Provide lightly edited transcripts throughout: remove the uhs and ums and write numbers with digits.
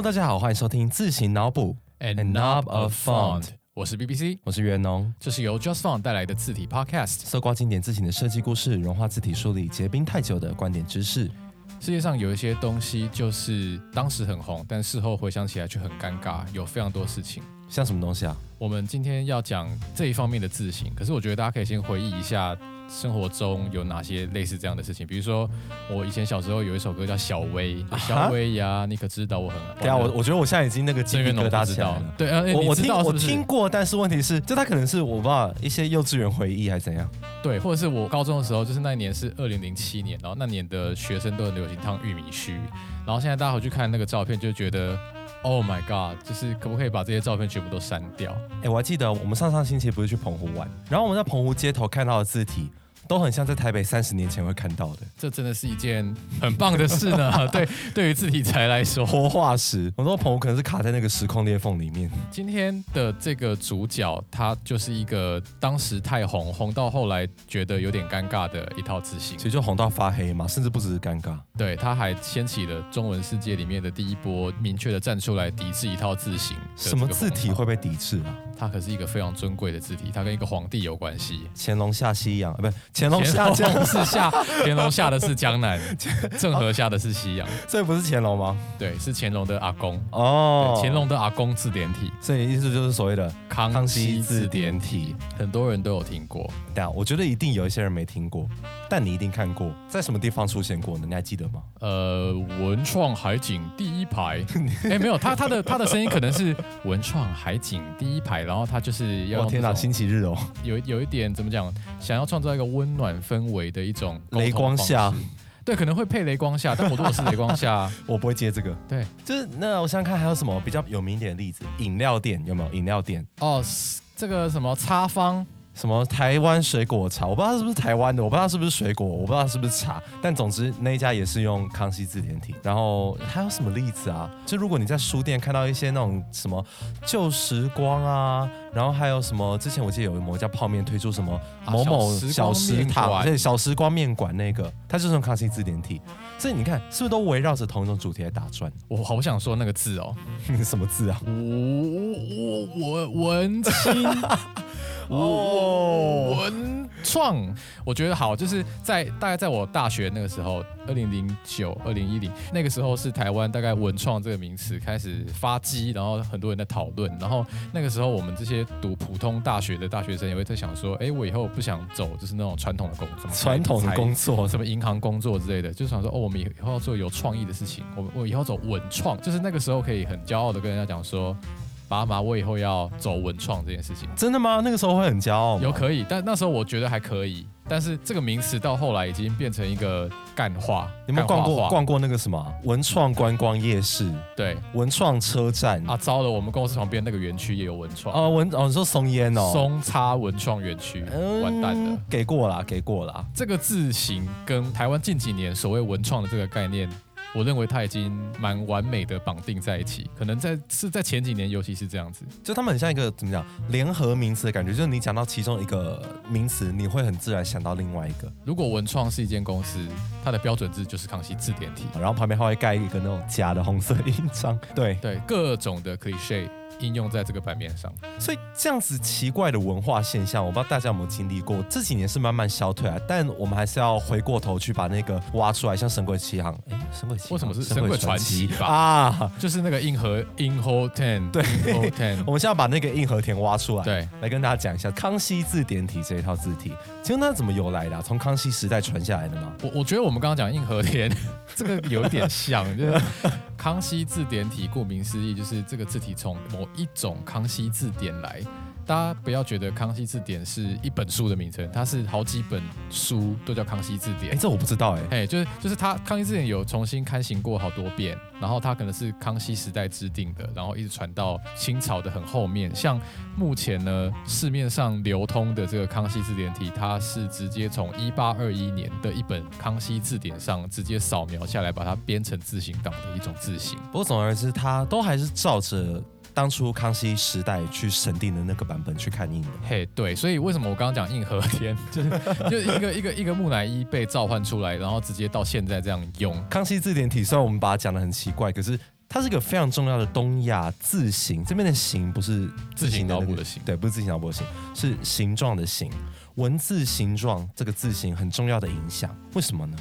Hello， 大家好，欢迎收听自行脑补 and not a font。我是 BBC， 我是袁农，这是由 Just Font 带来的字体 Podcast， 搜刮经典字体的设计故事，融化字体梳理结冰太久的观点知识。世界上有一些东西就是当时很红，但事后回想起来却很尴尬，有非常多事情。像什么东西啊？我们今天要讲这一方面的字形，可是我觉得大家可以先回忆一下生活中有哪些类似这样的事情。比如说我以前小时候有一首歌叫小薇，小薇呀，你可知道我很爱。对啊，我觉得我现在已经那个鸡皮疙瘩起来了。对啊，我听过，但是问题是，就它可能是我不知道一些幼稚园回忆还是怎样。对，或者是我高中的时候，就是那一年是2007年，然后那年的学生都很流行烫玉米须，然后现在大家回去看那个照片，就觉得。Oh my god！ 就是可不可以把这些照片全部都删掉？我还记得我们上星期不是去澎湖玩，然后我们在澎湖街头看到的字体，都很像在台北30年前会看到的。这真的是一件很棒的事呢。对于字体才来说，活化石。我说澎湖可能是卡在那个时空裂缝里面。今天的这个主角，他就是一个当时太红，红到后来觉得有点尴尬的一套字形。其实就红到发黑嘛，甚至不只是尴尬。对，他还掀起了中文世界里面的第一波明确的站出来抵制一套字形。什么字体会被抵制啊？它可是一个非常尊贵的字体，它跟一个皇帝有关系。乾隆下西洋，不是乾隆下江是下，乾隆下的是江南，郑和下的是西洋。这不是乾隆吗？对，是乾隆的阿公哦。乾隆的阿公字典体，所以意思就是所谓的康熙字典体，很多人都有听过。对啊，我觉得一定有一些人没听过，但你一定看过，在什么地方出现过呢？你还记得吗？文创海景第一排。没有，他的声音可能是文创海景第一排，然后他就是要天哪，星期日哦，有一点怎么讲，想要创造一个温暖氛围的一种雷光下。对，可能会配雷光下，但我如果是雷光下，我不会接这个。对，就是那我想想看还有什么比较有名一点的例子，饮料店有没有？饮料店哦，这个什么插方。什么台湾水果茶，我不知道是不是台湾的，我不知道是不是水果，我不知道是不是茶，但总之那一家也是用康熙字典体。然后还有什么例子啊？就如果你在书店看到一些那种什么旧时光啊，然后还有什么之前我记得有某一家泡面推出什么某某小食堂，对，小时光面馆那个，它就是用康熙字典体。所以你看是不是都围绕着同一种主题来打转？我好想说那个字哦，什么字啊？文青。哦，文创，我觉得好，就是大概在我大学那个时候，2009、2010那个时候是台湾大概文创这个名词开始发迹，然后很多人在讨论，然后那个时候我们这些读普通大学的大学生也会在想说，我以后不想走就是那种传统的工作，什么银行工作之类的，就想说我们以后要做有创意的事情，我以后走文创，就是那个时候可以很骄傲的跟人家讲说。爸妈，我以后要走文创这件事情，真的吗？那个时候会很骄傲吗？有可以，但那时候我觉得还可以。但是这个名词到后来已经变成一个干话。你们逛过那个什么文创观光夜市？对，文创车站啊，糟了，我们公司旁边那个园区也有文创你说松烟哦，松差文创园区，完蛋了，给过啦。这个字形跟台湾近几年所谓文创的这个概念。我认为它已经蛮完美的绑定在一起，可能在前几年，尤其是这样子，就他们很像一个怎么讲联合名词的感觉，就是你讲到其中一个名词，你会很自然想到另外一个。如果文创是一间公司，它的标准字就是康熙字典体，然后旁边它会盖一个那种假的红色印章，对，各种的 cliché。应用在这个版面上，所以这样子奇怪的文化现象，我不知道大家有没有经历过。这几年是慢慢消退啊，但我们还是要回过头去把那个挖出来，像《神鬼奇航》。神鬼奇航为什么是《神鬼传奇》吧？啊，就是那个硬核 ten， 对，硬核 ten。我们现在把那个硬核田挖出来，对，来跟大家讲一下康熙字典体这一套字体，其实它怎么由来的啊？从康熙时代传下来的吗？我觉得我们刚刚讲硬核田这个有一点像，就是康熙字典体，顾名思义就是这个字体从某一种康熙字典来，大家不要觉得康熙字典是一本书的名称，它是好几本书都叫康熙字典。这我不知道就是它康熙字典有重新刊行过好多遍，然后它可能是康熙时代制定的，然后一直传到清朝的很后面。像目前呢，市面上流通的这个康熙字典体，它是直接从1821年的一本康熙字典上直接扫描下来，把它编成字形档的一种字形。不过总而言之，它都还是照着。当初康熙时代去审定的那个版本去看印的，对，所以为什么我刚刚讲硬核天，就是一个木乃伊被召唤出来，然后直接到现在这样用。康熙字典体虽然我们把它讲得很奇怪，可是它是个非常重要的东亚字形，这边的形不是字形脑补的形，对，不是字形脑补的形，是形状的形。文字形状这个字形很重要的影响，为什么呢？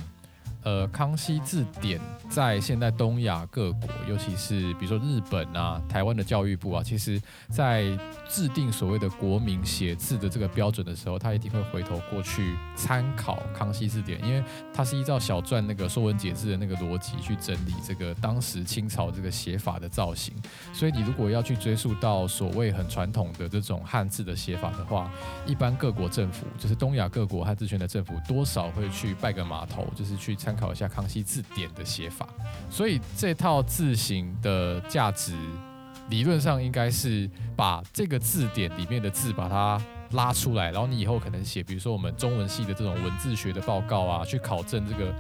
康熙字典在现在东亚各国，尤其是比如说日本啊、台湾的教育部啊，其实在制定所谓的国民写字的这个标准的时候，他一定会回头过去参考康熙字典，因为他是依照小篆那个说文解字的那个逻辑去整理这个当时清朝这个写法的造型。所以你如果要去追溯到所谓很传统的这种汉字的写法的话，一般各国政府，就是东亚各国汉字圈的政府，多少会去拜个码头，就是去参考一下康熙字典的写法。所以这套字形的价值理论上应该是把这个字典里面的字把它拉出来，然后你以后可能写比如说我们中文系的这种文字学的报告啊，去考证这个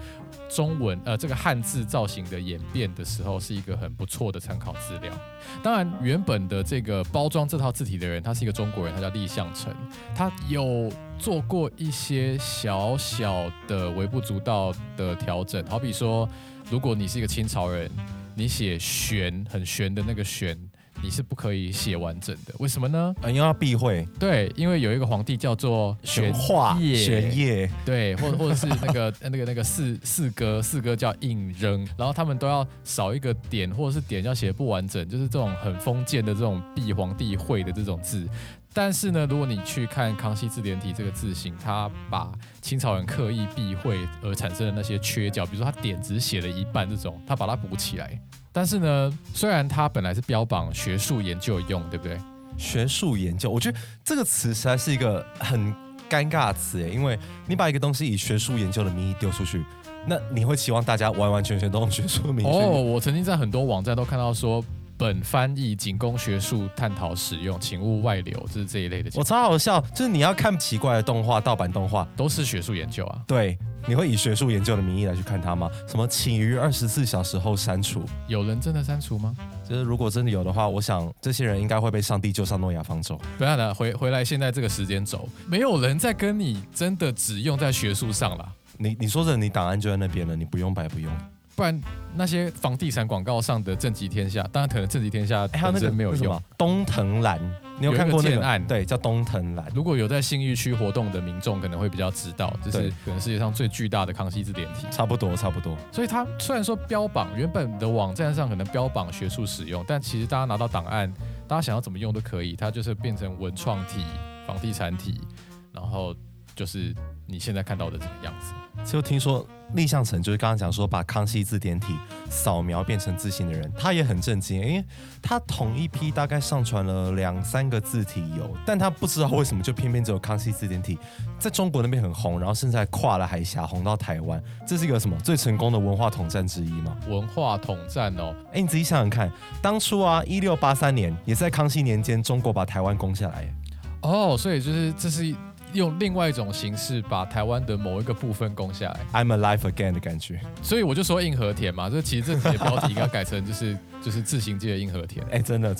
中文这个汉字造型的演变的时候，是一个很不错的参考资料。当然原本的这个包装这套字体的人，他是一个中国人，他叫厉象臣，他有做过一些小小的微不足道的调整。好比说如果你是一个清朝人，你写玄，很玄的那个玄，你是不可以写完整的，为什么呢？因为要避讳。对，因为有一个皇帝叫做玄烨，玄烨，对，或者是那个四哥叫胤禛，然后他们都要少一个点，或者是点要写不完整，就是这种很封建的这种避皇帝讳的这种字。但是呢，如果你去看康熙字典体这个字形，它把清朝人刻意避讳而产生的那些缺角，比如说它点只写了一半这种，它把它补起来。但是呢，虽然它本来是标榜学术研究用，对不对？学术研究，我觉得这个词实在是一个很尴尬的词耶，因为你把一个东西以学术研究的名义丢出去，那你会期望大家完完全全都用学术名义？哦，我曾经在很多网站都看到说，本翻译仅供学术探讨使用，请勿外流，就是这一类的。我超好笑，就是你要看奇怪的动画、盗版动画，都是学术研究啊。对，你会以学术研究的名义来去看它吗？什么请于24小时后删除？有人真的删除吗？就是如果真的有的话，我想这些人应该会被上帝救上诺亚方舟。不要啦，回来现在这个时间轴，没有人在跟你真的只用在学术上啦。你说着你档案就在那边了，你不用白不用。不然那些房地产广告上的正极天下，当然可能正极天下本身没有用。东藤兰，你有看过那个建案？对，叫东藤兰。如果有在信义区活动的民众，可能会比较知道，就是可能世界上最巨大的康熙字典体。差不多。所以它虽然说标榜原本的网站上可能标榜学术使用，但其实大家拿到档案，大家想要怎么用都可以，它就是变成文创体、房地产体，然后就是你现在看到的这个样子。就听说厉象臣就是刚刚讲说把康熙字典体扫描变成字形的人，他也很震惊，因为他同一批大概上传了2-3个字体有，但他不知道为什么就偏偏只有康熙字典体在中国那边很红，然后甚至还跨了海峡红到台湾，这是一个什么最成功的文化统战之一吗？文化统战哦，哎，你自己想想看，当初啊1683年也是在康熙年间，中国把台湾攻下来哦，所以就是这是用另外一种形式把台湾的某一个部分攻下来 ，I'm alive again 的感觉。所以我就说硬和田嘛，这其实这集的标题应该改成就是字形界的硬和田。哎、欸，真的。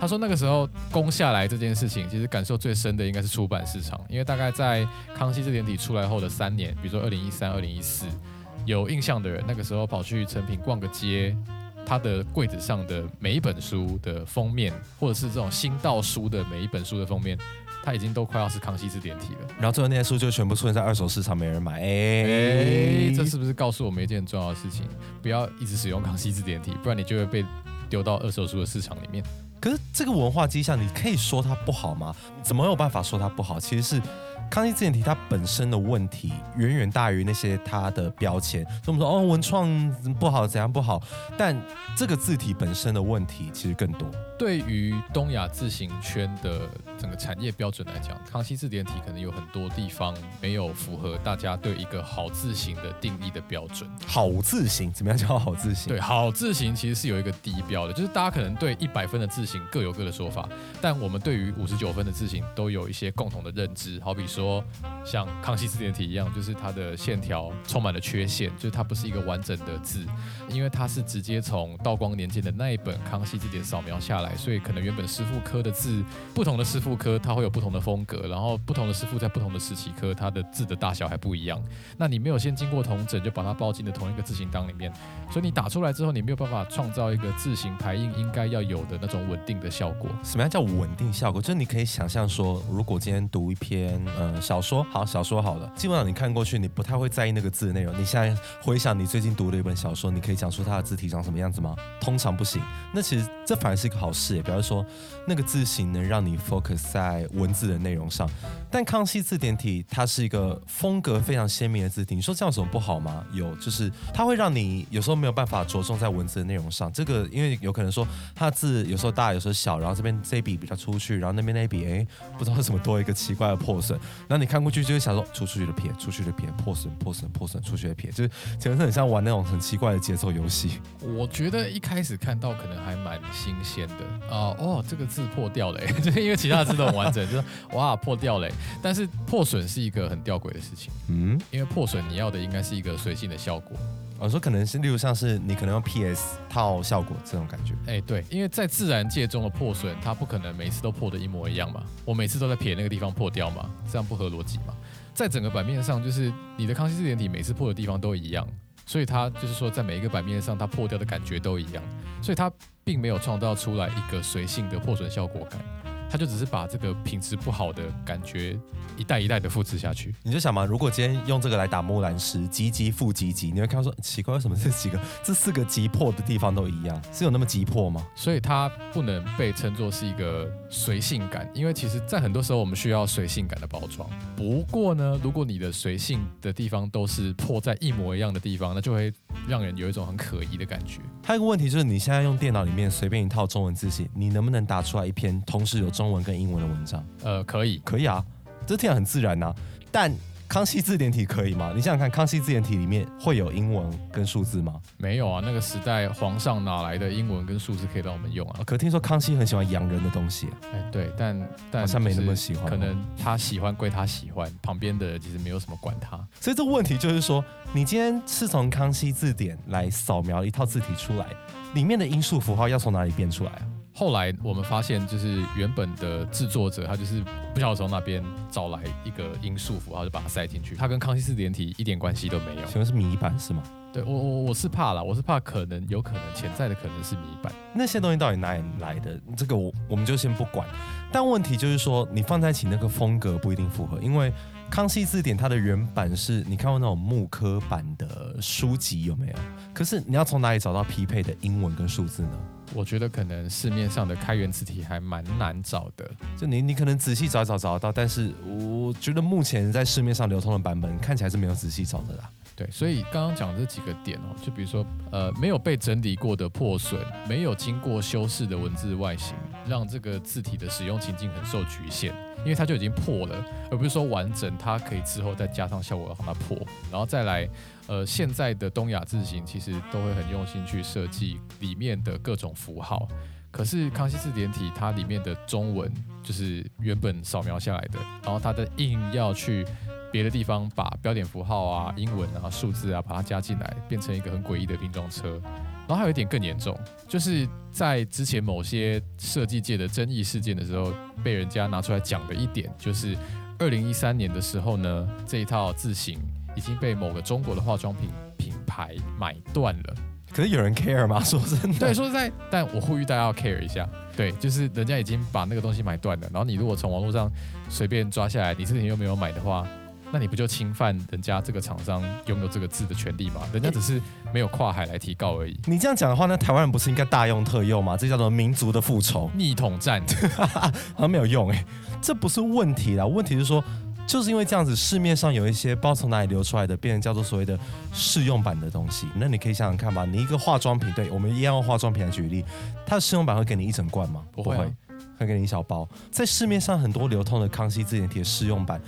他说那个时候攻下来这件事情，其实感受最深的应该是出版市场，因为大概在康熙字典体出来后的3年，比如说2013、2014，有印象的人那个时候跑去诚品逛个街。他的柜子上的每一本书的封面，或者是这种新到书的每一本书的封面，他已经都快要是康熙字典体了。然后最后那些书就全部出现在二手市场，没人买。哎，这是不是告诉我们一件很重要的事情？不要一直使用康熙字典体，不然你就会被丢到二手书的市场里面。可是这个文化迹象，你可以说它不好吗？怎么有办法说它不好？其实是康熙字典体它本身的问题远远大于那些它的标签。所以我们说哦，文创不好，怎样不好？但这个字体本身的问题其实更多。对于东亚字形圈的整个产业标准来讲，康熙字典体可能有很多地方没有符合大家对一个好字形的定义的标准。好字形怎么样叫好字形？对，好字形其实是有一个低标的，就是大家可能对100分的字情各有各的说法，但我们对于59分的字形都有一些共同的认知，好比说像康熙字典体一样，就是它的线条充满了缺陷，就是它不是一个完整的字，因为它是直接从道光年间的那一本康熙字典扫描下来，所以可能原本师傅科的字，不同的师傅科它会有不同的风格，然后不同的师傅在不同的时期科它的字的大小还不一样，那你没有先经过统整就把它包进了同一个字形档里面，所以你打出来之后你没有办法创造一个字形排印应该要有的那种稳定的效果。什么叫稳定效果？就是你可以想象说，如果今天读一篇小说好了，基本上你看过去你不太会在意那个字的内容，你现在回想你最近读的一本小说，你可以讲出它的字体长什么样子吗？通常不行。那其实这反而是一个好事耶，表示说那个字形能让你 focus 在文字的内容上。但康熙字典体它是一个风格非常鲜明的字体，你说这样有什么不好吗？有，就是它会让你有时候没有办法着重在文字的内容上，这个因为有可能说它字有时候大有时候小，然后这边这一笔比较出去，然后那边那一笔不知道为什么多一个奇怪的破损，然后你看过去就会想说出去的撇，破损，出去的撇，就是简直很像玩那种很奇怪的节奏游戏。我觉得一开始看到可能还蛮新鲜的这个字破掉了，就是因为其他字都很完整，就是哇破掉了，但是破损是一个很吊诡的事情，因为破损你要的应该是一个随性的效果。我说可能是，例如像是你可能用 PS 套效果这种感觉。对，因为在自然界中的破损，它不可能每次都破的一模一样嘛，我每次都在撇那个地方破掉嘛，这样不合逻辑嘛。在整个版面上，就是你的康熙字典体每次破的地方都一样，所以它就是说在每一个版面上，它破掉的感觉都一样，所以它并没有创造出来一个随性的破损效果感。他就只是把这个品质不好的感觉一代一代的复制下去。你就想嘛，如果今天用这个来打木兰诗，急急复急急，你会看到说奇怪，为什么这四个急迫的地方都一样？是有那么急迫吗？所以它不能被称作是一个随性感，因为其实在很多时候我们需要随性感的包装。不过呢，如果你的随性的地方都是破在一模一样的地方，那就会让人有一种很可疑的感觉。还有一个问题就是，你现在用电脑里面随便一套中文字型，你能不能打出来一篇同时有中文跟英文的文章？可以啊，这听起来很自然啊。但康熙字典体可以吗？你想想看，康熙字典体里面会有英文跟数字吗？没有啊，那个时代皇上哪来的英文跟数字可以让我们用啊？可听说康熙很喜欢洋人的东西对，但好像没那么喜欢，可能他喜欢归他喜欢，旁边的人其实没有什么管他。所以这问题就是说，你今天是从康熙字典来扫描一套字体出来，里面的因数符号要从哪里变出来啊？后来我们发现，就是原本的制作者他就是不晓得从哪边找来一个因数符号，就把它塞进去。他跟康熙字典体一点关系都没有。请问是米版是吗？对，我是怕可能潜在的可能是米版。那些东西到底哪里来的？这个我们就先不管。但问题就是说，你放在一起那个风格不一定符合，因为康熙字典它的原版是你看过那种木刻版的书籍有没有？可是你要从哪里找到匹配的英文跟数字呢？我觉得可能市面上的开源字体还蛮难找的，就你可能仔细找得到，但是我觉得目前在市面上流通的版本看起来是没有仔细找的啦。对，所以刚刚讲的这几个点就比如说没有被整理过的破损，没有经过修饰的文字外形，让这个字体的使用情境很受局限，因为它就已经破了，而不是说完整，它可以之后再加上效果让它破，然后再来。现在的东亚字型其实都会很用心去设计里面的各种符号，可是康熙字典体它里面的中文就是原本扫描下来的，然后它的硬要去别的地方把标点符号啊、英文啊、数字啊把它加进来，变成一个很诡异的拼装车。然后还有一点更严重，就是在之前某些设计界的争议事件的时候，被人家拿出来讲的一点，就是2013年的时候呢，这一套字型已经被某个中国的化妆品品牌买断了。可是有人 care 吗？说真的，对，说实在，但我呼吁大家要 care 一下。对，就是人家已经把那个东西买断了，然后你如果从网络上随便抓下来，你之前又没有买的话，那你不就侵犯人家这个厂商拥有这个字的权利吗？人家只是没有跨海来提告而已。你这样讲的话，那台湾人不是应该大用特用吗？这叫做民族的复仇、逆统战，好像没有用这不是问题啦，问题是说。就是因为这样子，市面上有一些不知道从哪里流出来的，变成叫做所谓的试用版的东西。那你可以想想看吧，你一个化妆品，对，我们一样用化妆品来举例，它的试用版会给你一整罐吗？不会，会给你一小包。在市面上很多流通的康熙字典体的试用版，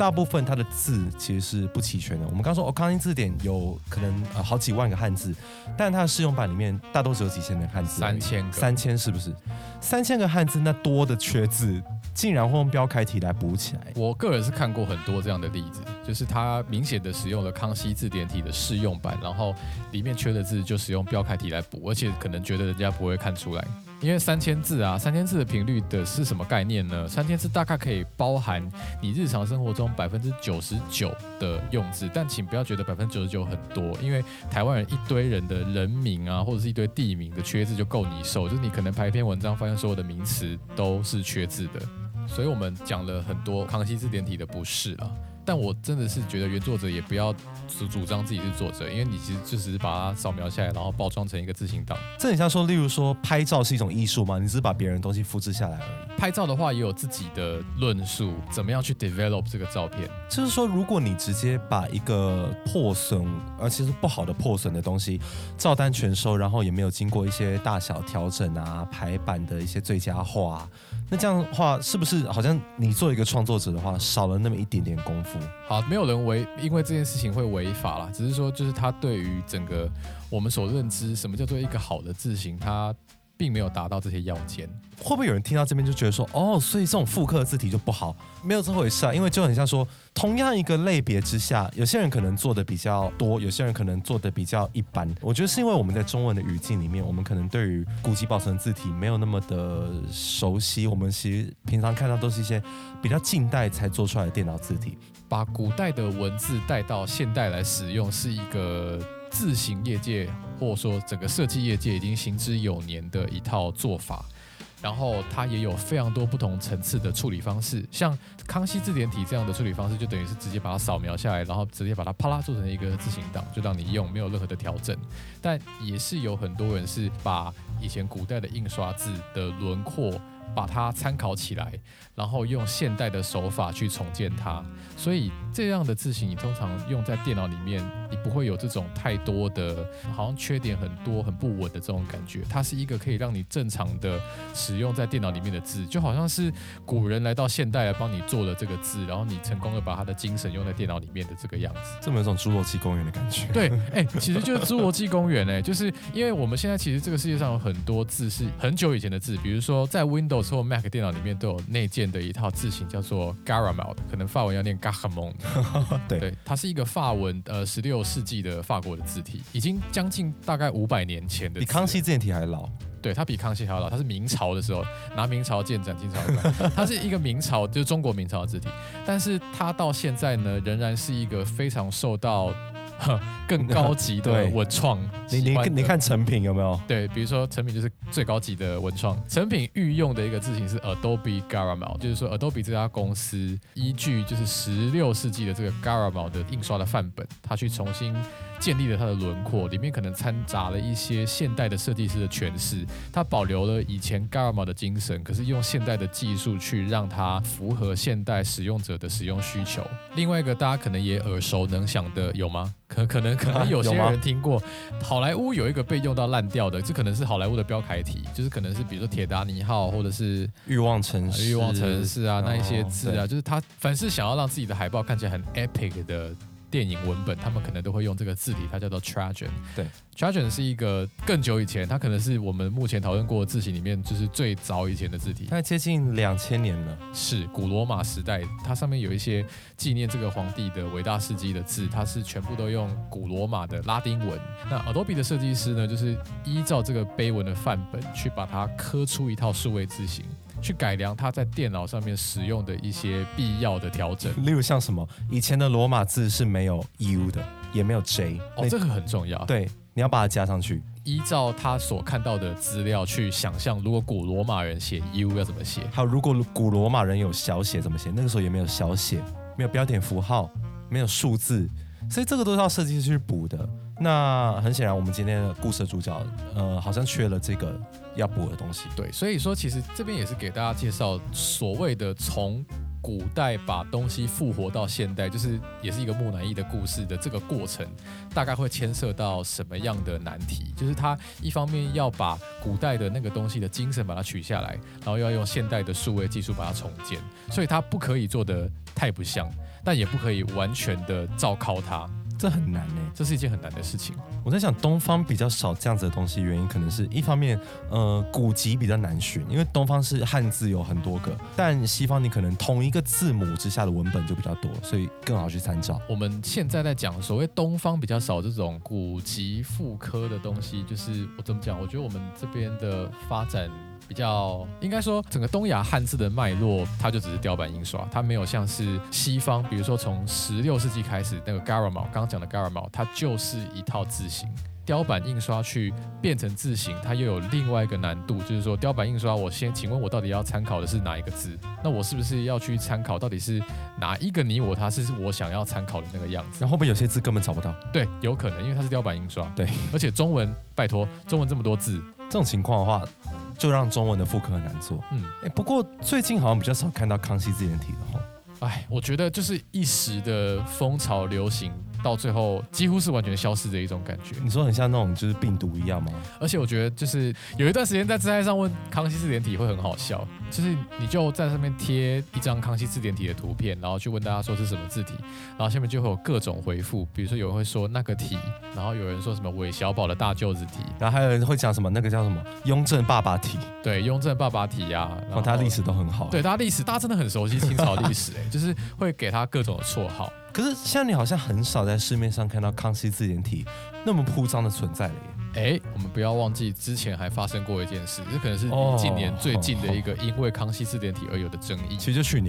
大部分它的字其实是不齐全的。我们刚说康宁字典有可能好几万个汉字，但它的适用版里面大多只有几千个汉字，3000个，是不是？3000个汉字，那多的缺字竟然会用标楷体来补起来。我个人是看过很多这样的例子，就是它明显的使用了康熙字典体的适用版，然后里面缺的字就使用标楷体来补，而且可能觉得人家不会看出来。因为3000字啊，3000字的频率的是什么概念呢？3000字大概可以包含你日常生活中99%的用字，但请不要觉得99%很多，因为台湾人一堆人的人名啊，或者是一堆地名的缺字就够你受，就是你可能排一篇文章，发现所有的名词都是缺字的，所以我们讲了很多康熙字典体的不适啊。但我真的是觉得原作者也不要主张自己是作者，因为你其实就只是把它扫描下来，然后包装成一个字型档。这很像说，例如说拍照是一种艺术嘛，你只是把别人的东西复制下来而已。拍照的话也有自己的论述，怎么样去 develop 这个照片？就是说，如果你直接把一个破损，而且是不好的破损的东西，照单全收，然后也没有经过一些大小调整啊、排版的一些最佳化啊，那这样的话，是不是好像你做一个创作者的话，少了那么一点点功夫？好，没有人因为这件事情会违法啦，只是说就是他对于整个我们所认知什么叫做一个好的字型，他并没有达到这些要件。会不会有人听到这边就觉得说，哦，所以这种复刻字体就不好？没有这回事啊，因为就很像说，同样一个类别之下，有些人可能做的比较多，有些人可能做的比较一般。我觉得是因为我们在中文的语境里面，我们可能对于古籍保存字体没有那么的熟悉，我们其实平常看到都是一些比较近代才做出来的电脑字体。把古代的文字带到现代来使用，是一个字型业界或说整个设计业界已经行之有年的一套做法，然后它也有非常多不同层次的处理方式，像康熙字典体这样的处理方式，就等于是直接把它扫描下来，然后直接把它啪啦做成一个字型档，就让你用，没有任何的调整。但也是有很多人是把以前古代的印刷字的轮廓把它参考起来，然后用现代的手法去重建它，所以这样的字型你通常用在电脑里面，你不会有这种太多的好像缺点很多很不稳的这种感觉。它是一个可以让你正常的使用在电脑里面的字，就好像是古人来到现代来帮你做了这个字，然后你成功的把它的精神用在电脑里面的这个样子。这么有种侏罗纪公园的感觉。对，其实就是侏罗纪公园，就是因为我们现在其实这个世界上有很多字是很久以前的字，比如说在 Windows或 Mac 电脑里面都有内建的一套字型叫做 Garamond， 可能法文要念 Garamond 对，它是一个法文16世纪的法国的字体，已经将近大概500年前的，比康熙字典体还老。对，它比康熙还要老，它是明朝的时候，拿明朝剑斩金朝官，它是一个明朝，就是中国明朝的字体，但是它到现在呢，仍然是一个非常受到更高级的文创。你看成品有没有？对，比如说成品就是最高级的文创。成品御用的一个字型是 Adobe Garamond， 就是说 Adobe 这家公司依据就是16世纪的这个 Garamond 的印刷的范本，它去重新建立了它的轮廓，里面可能掺杂了一些现代的设计师的诠释，它保留了以前 Garamond 的精神，可是用现代的技术去让它符合现代使用者的使用需求。另外一个大家可能也耳熟能详的有吗？可能有些人听过，好莱坞有一个被用到烂掉的，这可能是好莱坞的标楷体，就是可能是比如说铁达尼号或者是欲望城市啊，那一些字啊，就是他凡是想要让自己的海报看起来很 epic 的电影文本，他们可能都会用这个字体，它叫做 Trajan。 对， Trajan 是一个更久以前，它可能是我们目前讨论过的字型里面就是最早以前的字体，它接近2000年了，是古罗马时代，它上面有一些纪念这个皇帝的伟大事迹的字，它是全部都用古罗马的拉丁文。那 Adobe 的设计师呢，就是依照这个碑文的范本去把它刻出一套数位字型，去改良它在电脑上面使用的一些必要的调整，例如像什么以前的罗马字是没有 U 的，也没有 J， 这个很重要。对，你要把它加上去。依照他所看到的资料去想象，如果古罗马人写 U 要怎么写？还有如果古罗马人有小写怎么写？那个时候也没有小写，没有标点符号，没有数字，所以这个都是要设计师去补的。那很显然，我们今天的故事的主角，好像缺了这个要补的东西。对，所以说其实这边也是给大家介绍所谓的从古代把东西复活到现代，就是也是一个木乃伊的故事的这个过程，大概会牵涉到什么样的难题？就是他一方面要把古代的那个东西的精神把它取下来，然后又要用现代的数位技术把它重建，所以他不可以做得太不像。但也不可以完全的照靠它。这很难欸，这是一件很难的事情。我在想，东方比较少这样子的东西，原因可能是一方面，古籍比较难寻，因为东方是汉字有很多个，但西方你可能同一个字母之下的文本就比较多，所以更好去参照。我们现在在讲所谓东方比较少这种古籍复刻的东西，就是我怎么讲？我觉得我们这边的发展。比较应该说，整个东亚汉字的脉络，它就只是雕版印刷，它没有像是西方，比如说从16世纪开始，那个 Garamond 刚刚讲的 Garamond， 它就是一套字型。雕版印刷去变成字型，它又有另外一个难度，就是说雕版印刷，我先请问我到底要参考的是哪一个字？那我是不是要去参考到底是哪一个你我他是我想要参考的那个样子？然后会不会有些字根本找不到？对，有可能，因为它是雕版印刷。对，而且中文，拜托，中文这么多字，这种情况的话。就让中文的复刻很难做。不过最近好像比较少看到康熙字典体了。我觉得就是一时的风潮流行，到最后几乎是完全消失的一种感觉。你说很像那种就是病毒一样吗？而且我觉得就是有一段时间在姿态上问康熙字典体会很好笑，就是你就在上面贴一张康熙字典体的图片，然后去问大家说是什么字体，然后下面就会有各种回复，比如说有人会说那个体，然后有人说什么韦小宝的大舅子体，然后还有人会讲什么那个叫什么雍正爸爸体，对，雍正爸爸体啊，然后他历史都很好，对，他历史大家真的很熟悉清朝历史欸，就是会给他各种的绰号。可是现在你好像很少在市面上看到康熙字典体那么铺张的存在了耶。我们不要忘记之前还发生过一件事，这可能是近年最近的一个因为康熙字典体而有的争议。其实就去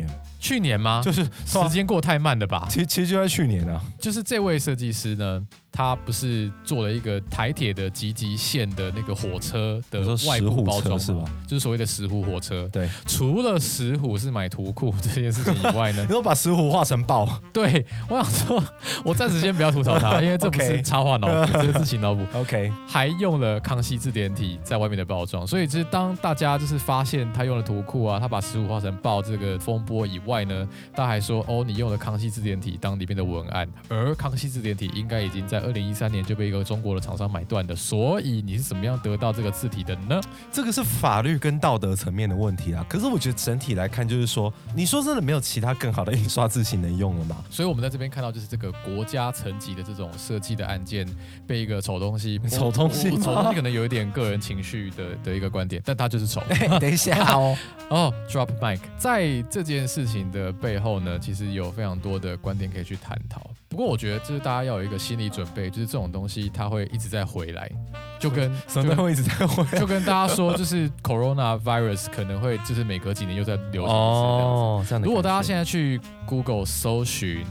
年吗？就是时间过太慢了吧。其实就在去年啊，就是这位设计师呢，他不是做了一个台铁的集集线的那个火车的外部包装是吧？就是所谓的石虎火车。对，除了石虎是买图库这件事情以外呢，你都把石虎画成豹。对，我想说，我暂时先不要吐槽他，因为这不是插画脑补，这是自行脑补。OK， 还用了康熙字典体在外面的包装，所以就是当大家就是发现他用了图库啊，他把石虎画成豹这个风波以外呢，他还说哦，你用了康熙字典体当里面的文案，而康熙字典体应该已经在2013年就被一个中国的厂商买断的，所以你是怎么样得到这个字体的呢？这个是法律跟道德层面的问题啊。可是我觉得整体来看，就是说，你说真的没有其他更好的印刷字型能用了吗？所以我们在这边看到，就是这个国家层级的这种设计的案件，被一个丑东西可能有一点个人情绪 的一个观点，但它就是丑。等一下哦，drop mic。在这件事情的背后呢，其实有非常多的观点可以去探讨。不过我觉得，就是大家要有一个心理准备，就是这种东西它会一直在回来，就跟什么会一直在回来，就跟大家说，就是 coronavirus 可能会就是每隔几年又在流行一次这样子。如果大家现在去 Google 搜寻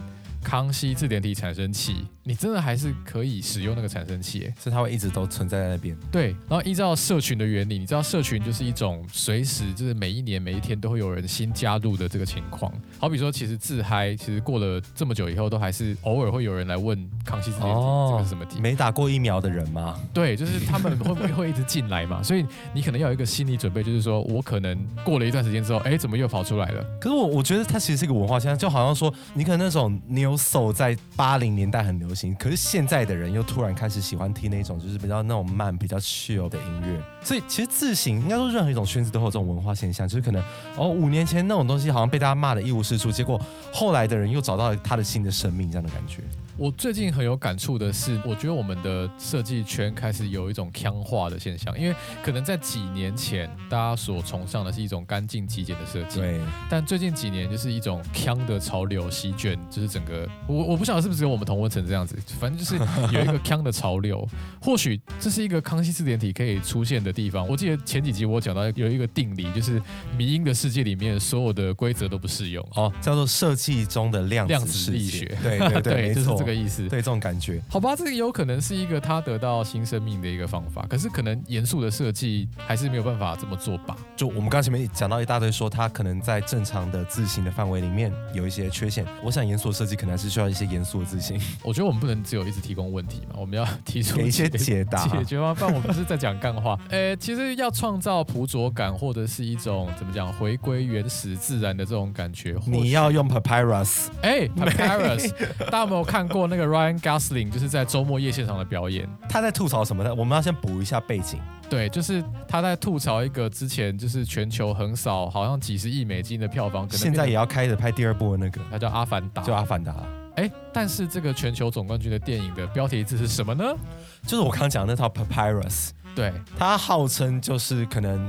康熙字典体产生器，你真的还是可以使用那个产生器耶，所以它会一直都存在在那边。对，然后依照社群的原理，你知道社群就是一种随时就是每一年每一天都会有人新加入的这个情况。好比说，其实自嗨，其实过了这么久以后，都还是偶尔会有人来问康熙字典体这个是什么题，没打过疫苗的人吗？对，就是他们会一直进来嘛，所以你可能要有一个心理准备，就是说我可能过了一段时间之后，怎么又跑出来了？可是我觉得它其实是一个文化现象，就好像说你可能那种Neo Soul 在80年代很流行，可是现在的人又突然开始喜欢听那种就是比较那种慢、比较 chill 的音乐。所以其实字型应该说任何一种圈子都会有这种文化现象，就是可能5年前那种东西好像被大家骂得一无是处，结果后来的人又找到了他的新的生命，这样的感觉。我最近很有感触的是，我觉得我们的设计圈开始有一种腔化的现象，因为可能在几年前大家所崇尚的是一种干净极简的设计，对，但最近几年就是一种腔的潮流席卷，就是整个我不晓得是不是只有我们同温层这样子，反正就是有一个腔的潮流。或许这是一个康熙字典体可以出现的地方。我记得前几集我讲到有一个定理，就是迷因的世界里面所有的规则都不适用，叫做设计中的量子力学，对对对，没错。就是意思，对，这种感觉。好吧，这个有可能是一个他得到新生命的一个方法，可是可能严肃的设计还是没有办法这么做吧。就我们刚前面讲到一大堆说他可能在正常的字型的范围里面有一些缺陷，我想严肃的设计可能还是需要一些严肃的字型。我觉得我们不能只有一直提供问题嘛，我们要提出一些解答解决吗？不然我们是在讲干话。其实要创造朴拙感，或者是一种怎么讲回归原始自然的这种感觉，你要用 Papyrus。Papyrus 大家有没有看过那个 Ryan Gosling 就是在周末夜现场的表演，他在吐槽什么呢？我们要先补一下背景。对，就是他在吐槽一个之前就是全球横扫好像几十亿美金的票房，可能现在也要开始拍第二部的那个，他叫《阿凡达》，就《阿凡达》。哎，但是这个全球总冠军的电影的标题字是什么呢？就是我刚刚讲的那套 Papyrus。对，他号称就是可能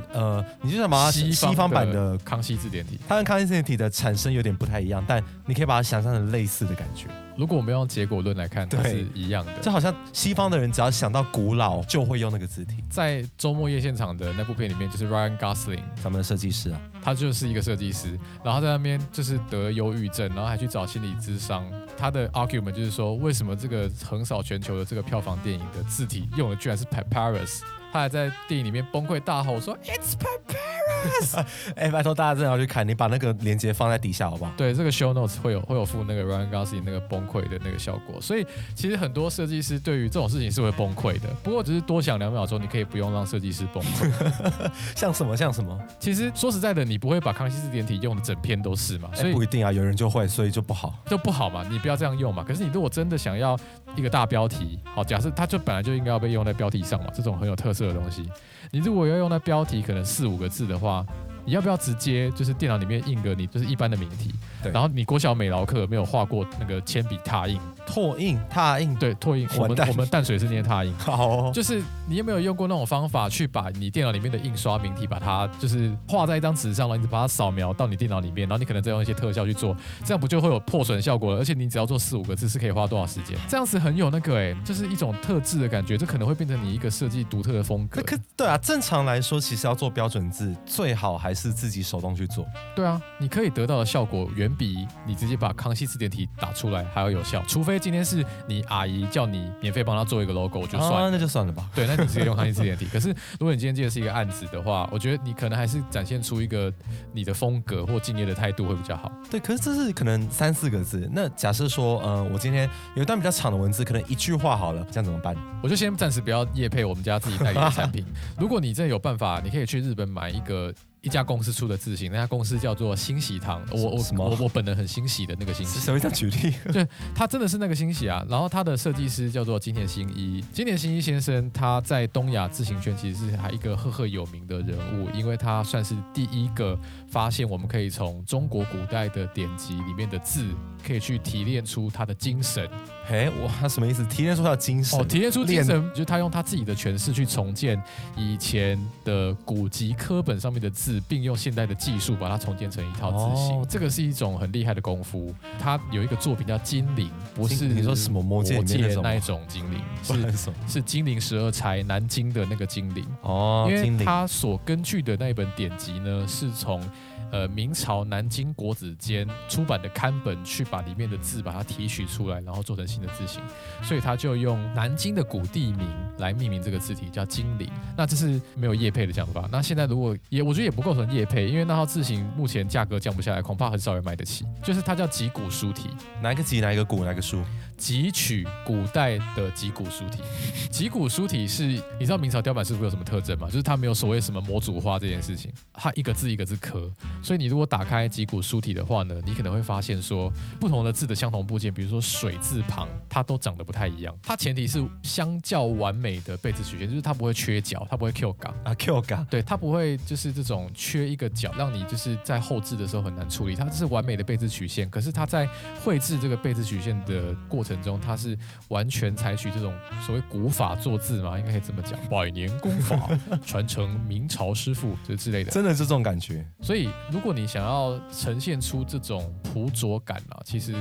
你就想把它西方版的康熙字典体，它跟康熙字典体的产生有点不太一样，但你可以把它想象成类似的感觉。如果我们用结果论来看，它是一样的，就好像西方的人只要想到古老就会用那个字体。在周末夜现场的那部片里面，就是 Ryan Gosling 他们的设计师啊，他就是一个设计师，然后他在那边就是得忧郁症，然后还去找心理咨商。他的 argument 就是说，为什么这个横扫全球的这个票房电影的字体用的居然是 Papyrus？ 他还在电影里面崩溃大吼说 It's Papyrus！ 哎拜托大家真的要去看，你把那个连结放在底下好不好？对，这个 show notes 会有附那个 Ryan Gosling 那个崩溃的那个效果，所以其实很多设计师对于这种事情是会崩溃的。不过只是多想2秒钟，你可以不用让设计师崩溃。像什么？其实说实在的，你不会把康熙字典体用的整篇都是嘛，所以不一定啊，有人就会，所以就不好嘛，你不要这样用嘛。可是你如果真的想要一个大标题，好，假设它就本来就应该要被用在标题上嘛，这种很有特色的东西，你如果要用在标题可能4-5个字的话，你要不要直接就是电脑里面印个你就是一般的名题，然后你国小美劳课没有画过那个铅笔拓印，对，拓印，我们淡水是念拓印，好哦，就是你有没有用过那种方法去把你电脑里面的印刷名题把它就是画在一张纸上，然后你把它扫描到你电脑里面，然后你可能再用一些特效去做，这样不就会有破损效果了？而且你只要做4-5个字是可以花多少时间？这样子很有那个就是一种特质的感觉，这可能会变成你一个设计独特的风格。对啊，正常来说其实要做标准字最好还是自己手动去做。对啊，你可以得到的效果远比你直接把康熙字典体打出来还要有效，除非今天是你阿姨叫你免费帮她做一个 logo 就算了，那就算了吧。对，那你直接用康熙字典体。可是如果你今天接的是一个案子的话，我觉得你可能还是展现出一个你的风格或敬业的态度会比较好。对，可是这是可能3-4个字。那假设说，我今天有一段比较长的文字，可能一句话好了，这样怎么办？我就先暂时不要业配我们家自己代理的产品。如果你真的有办法，你可以去日本买一家公司出的字型，那家公司叫做欣喜堂，我本人很欣喜的那个欣喜，什么叫举例？对，他真的是那个欣喜啊。然后他的设计师叫做金田新一先生，他在东亚字型圈其实是还一个赫赫有名的人物，因为他算是第一个发现我们可以从中国古代的典籍里面的字可以去提炼出他的精神。他什么意思？提炼出他的精神？提炼出精神就是他用他自己的诠释去重建以前的古籍科本上面的字，并用现代的技术把它重建成一套字型，这个是一种很厉害的功夫。它有一个作品叫《金陵》，不是你说什么魔界那一种金陵，是金陵12钗，南京的那个金陵。哦，因为它所根据的那一本典籍呢，是从明朝南京国子监出版的刊本去把里面的字把它提取出来，然后做成新的字型，所以他就用南京的古地名来命名这个字体叫金陵。那这是没有业配的讲法，那现在如果我觉得也不构成业配，因为那套字型目前价格降不下来，恐怕很少人买得起。就是它叫集古书体，哪一个集哪一个古哪一个书，汲取古代的集古书体。集古书体是，你知道明朝雕版师傅有什么特征吗？就是它没有所谓什么模组化这件事情，它一个字一个字刻。所以你如果打开集古书体的话呢，你可能会发现说，不同的字的相同部件，比如说水字旁，它都长得不太一样。它前提是相较完美的被字曲线，就是它不会缺角，它不会 Q 嘎啊 Q 嘎，对，它不会就是这种缺一个角，让你就是在后置的时候很难处理。它是完美的被字曲线，可是它在绘制这个被字曲线的过程中，它是完全采取这种所谓古法做字嘛，应该可以这么讲，百年功法传承明朝师傅就之类的，真的是这种感觉。所以如果你想要呈现出这种朴拙感啊，其实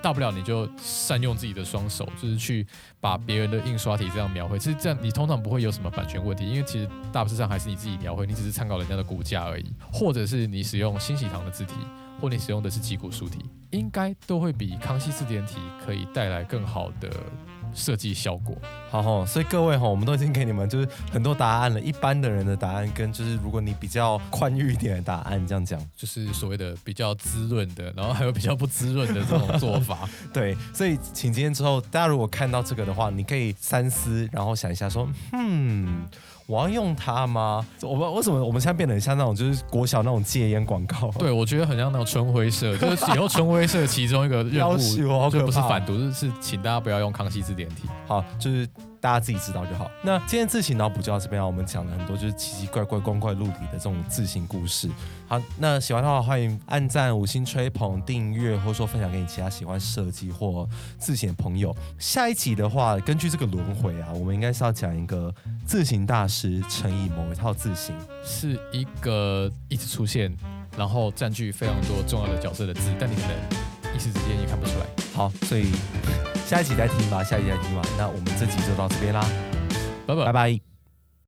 大不了你就善用自己的双手，就是去把别人的印刷体这样描绘。其实这样你通常不会有什么版权问题，因为其实大致上还是你自己描绘，你只是参考人家的骨架而已，或者是你使用新喜堂的字体，或你使用的是集古书体，应该都会比康熙字典体可以带来更好的设计效果。好吼，所以各位吼，我们都已经给你们就是很多答案了，一般的人的答案跟就是如果你比较宽裕一点的答案，这样讲就是所谓的比较滋润的，然后还有比较不滋润的这种做法。对，所以请今天之后大家如果看到这个的话，你可以三思，然后想一下说，我要用它吗？为什么我们现在变得很像那种就是国小那种戒烟广告？对，我觉得很像那种春晖社，就是以后春晖社其中一个任务就不是反毒，是请大家不要用康熙字典体。好，就是大家自己知道就好。那今天自行脑补就到这边啊，我们讲了很多就是奇奇怪怪、光怪陆离的这种自行故事。好，那喜欢的话欢迎按赞、五星吹捧、订阅，或者说分享给你其他喜欢设计或自行的朋友。下一集的话，根据这个轮回啊，我们应该是要讲一个自行大师乘以某一套自行，是一个一直出现，然后占据非常多重要的角色的字，但你可能一时之间也看不出来。好，所以。下一集再听吧，那我们这集就到这边啦，拜拜。